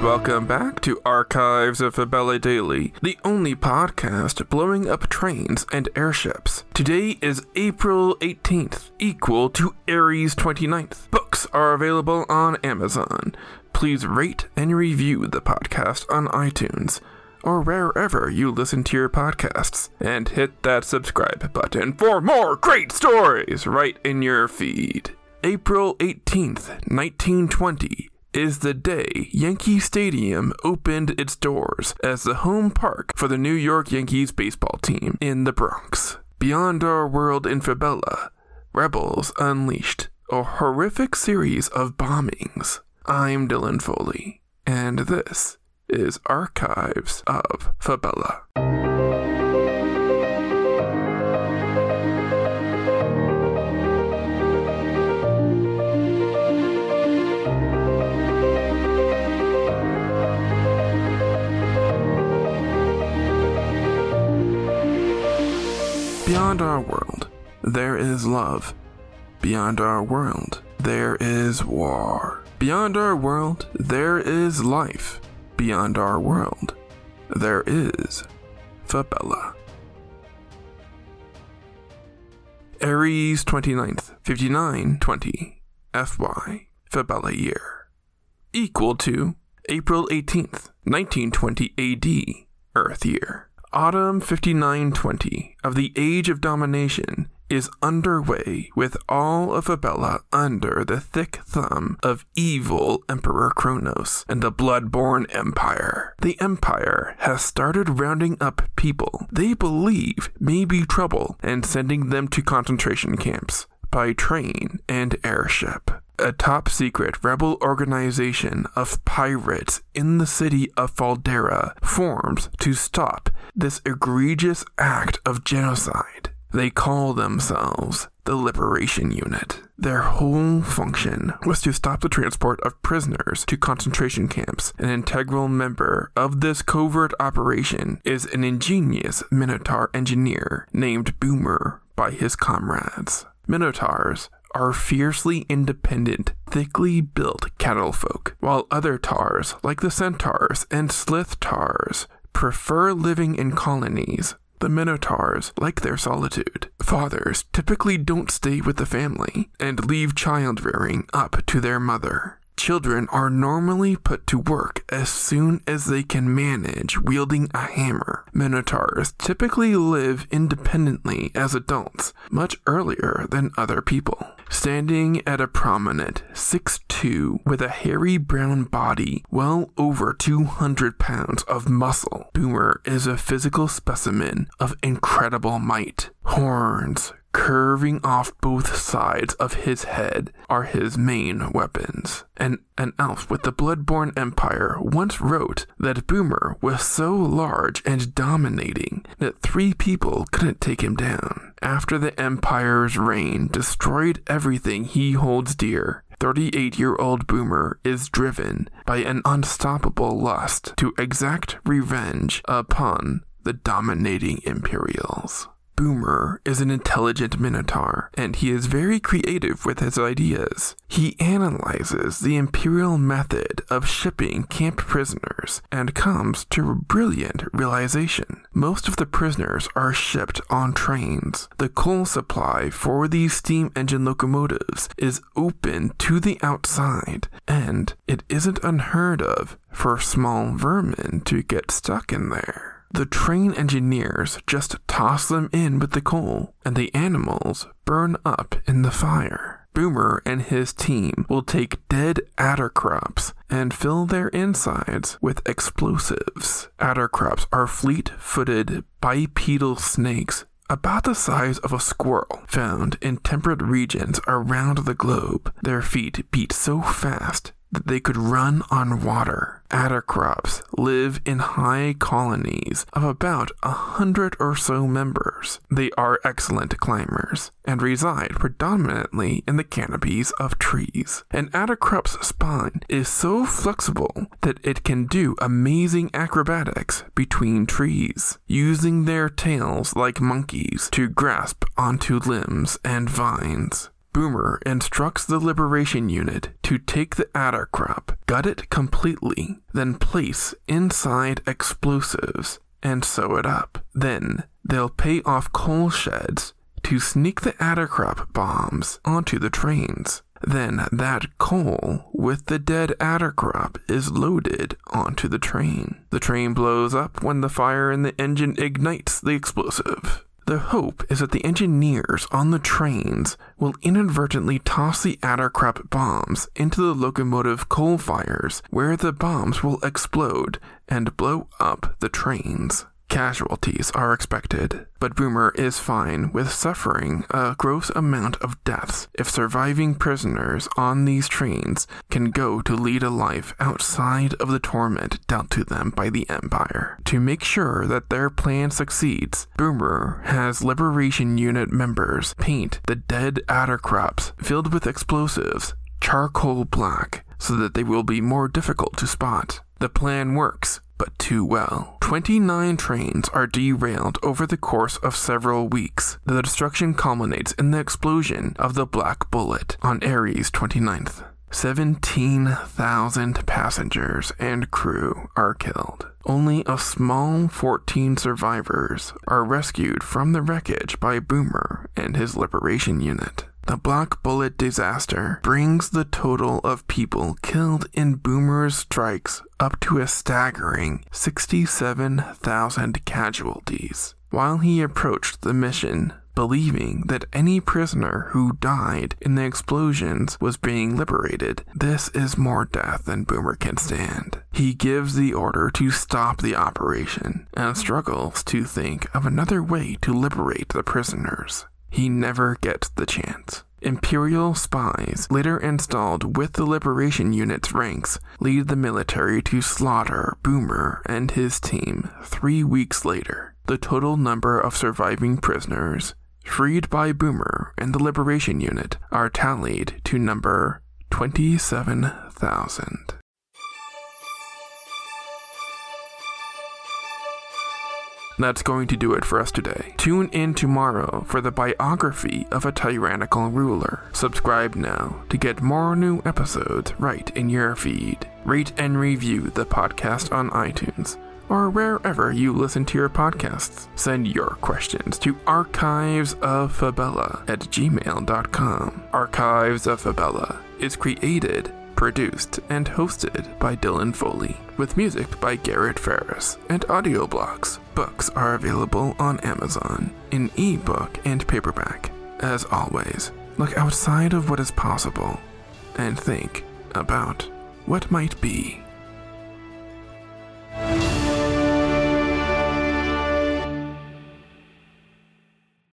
Welcome back to Archives of Abella Daily, the only podcast blowing up trains and airships. Today is April 18th, equal to Aries 29th. Books are available on Amazon. Please rate and review the podcast on iTunes, or wherever you listen to your podcasts, and hit that subscribe button for more great stories right in your feed. April 18th, 1920. Is the day Yankee Stadium opened its doors as the home park for the New York Yankees baseball team in the Bronx. Beyond our world in Fabella, rebels unleashed a horrific series of bombings. I'm Dylan Foley, and this is Archives of Fabella. Beyond our world, there is love. Beyond our world, there is war. Beyond our world, there is life. Beyond our world, there is Fabella. Aries 29th, 5920, FY, Fabella year. Equal to April 18th, 1920 AD, Earth year. Autumn 5920 of the Age of Domination is underway with all of Fabella under the thick thumb of evil Emperor Kronos and the Bloodborne Empire. The Empire has started rounding up people they believe may be trouble and sending them to concentration camps by train and airship. A top-secret rebel organization of pirates in the city of Faldera forms to stop this egregious act of genocide. They call themselves the Liberation Unit. Their whole function was to stop the transport of prisoners to concentration camps. An integral member of this covert operation is an ingenious Minotaur engineer named Boomer by his comrades. Minotaurs are fiercely independent, thickly built cattle folk, while other tars, like the centaurs and slith tars, prefer living in colonies. The minotaurs like their solitude. Fathers typically don't stay with the family and leave child rearing up to their mother. Children are normally put to work as soon as they can manage wielding a hammer. Minotaurs typically live independently as adults, much earlier than other people. Standing at a prominent 6'2", with a hairy brown body, well over 200 pounds of muscle, Boomer is a physical specimen of incredible might. Horns, curving off both sides of his head, are his main weapons. An elf with the Bloodborne Empire once wrote that Boomer was so large and dominating that 3 people couldn't take him down. After the Empire's reign destroyed everything he holds dear, 38-year-old Boomer is driven by an unstoppable lust to exact revenge upon the dominating Imperials. Boomer is an intelligent minotaur, and he is very creative with his ideas. He analyzes the imperial method of shipping camp prisoners and comes to a brilliant realization. Most of the prisoners are shipped on trains. The coal supply for these steam engine locomotives is open to the outside, and it isn't unheard of for small vermin to get stuck in there. The train engineers just toss them in with the coal, and the animals burn up in the fire. Boomer and his team will take dead Adderkreps and fill their insides with explosives. Adderkreps are fleet-footed bipedal snakes about the size of a squirrel, found in temperate regions around the globe. Their feet beat so fast that they could run on water. Adderkreps live in high colonies of about 100 or so members. They are excellent climbers and reside predominantly in the canopies of trees. An Adderkrep's spine is so flexible that it can do amazing acrobatics between trees, using their tails like monkeys to grasp onto limbs and vines. Boomer instructs the Liberation Unit to take the Adderkrep, gut it completely, then place inside explosives and sew it up. Then they'll pay off coal sheds to sneak the Adderkrep bombs onto the trains. Then that coal with the dead Adderkrep is loaded onto the train. The train blows up when the fire in the engine ignites the explosive. The hope is that the engineers on the trains will inadvertently toss the Adderkrep bombs into the locomotive coal fires, where the bombs will explode and blow up the trains. Casualties are expected, but Boomer is fine with suffering a gross amount of deaths if surviving prisoners on these trains can go to lead a life outside of the torment dealt to them by the Empire. To make sure that their plan succeeds, Boomer has Liberation Unit members paint the dead Adderkreps filled with explosives charcoal black so that they will be more difficult to spot. The plan works, but too well. 29 trains are derailed over the course of several weeks. The destruction culminates in the explosion of the Black Bullet on Aries 29th. 17,000 passengers and crew are killed. Only a small 14 survivors are rescued from the wreckage by Boomer and his Liberation Unit. The Black Bullet disaster brings the total of people killed in Boomer's strikes up to a staggering 67,000 casualties. While he approached the mission believing that any prisoner who died in the explosions was being liberated, this is more death than Boomer can stand. He gives the order to stop the operation and struggles to think of another way to liberate the prisoners. He never gets the chance. Imperial spies, later installed with the Liberation Unit's ranks, lead the military to slaughter Boomer and his team 3 weeks later. The total number of surviving prisoners, freed by Boomer and the Liberation Unit, are tallied to number 27,000. That's going to do it for us today. Tune in tomorrow for the biography of a tyrannical ruler. Subscribe now to get more new episodes right in your feed. Rate and review the podcast on iTunes or wherever you listen to your podcasts. Send your questions to archivesoffabella@gmail.com. Archives of Fabella is created, produced, and hosted by Dylan Foley, with music by Garrett Ferris, and audio blocks. Books are available on Amazon, in ebook and paperback. As always, look outside of what is possible, and think about what might be.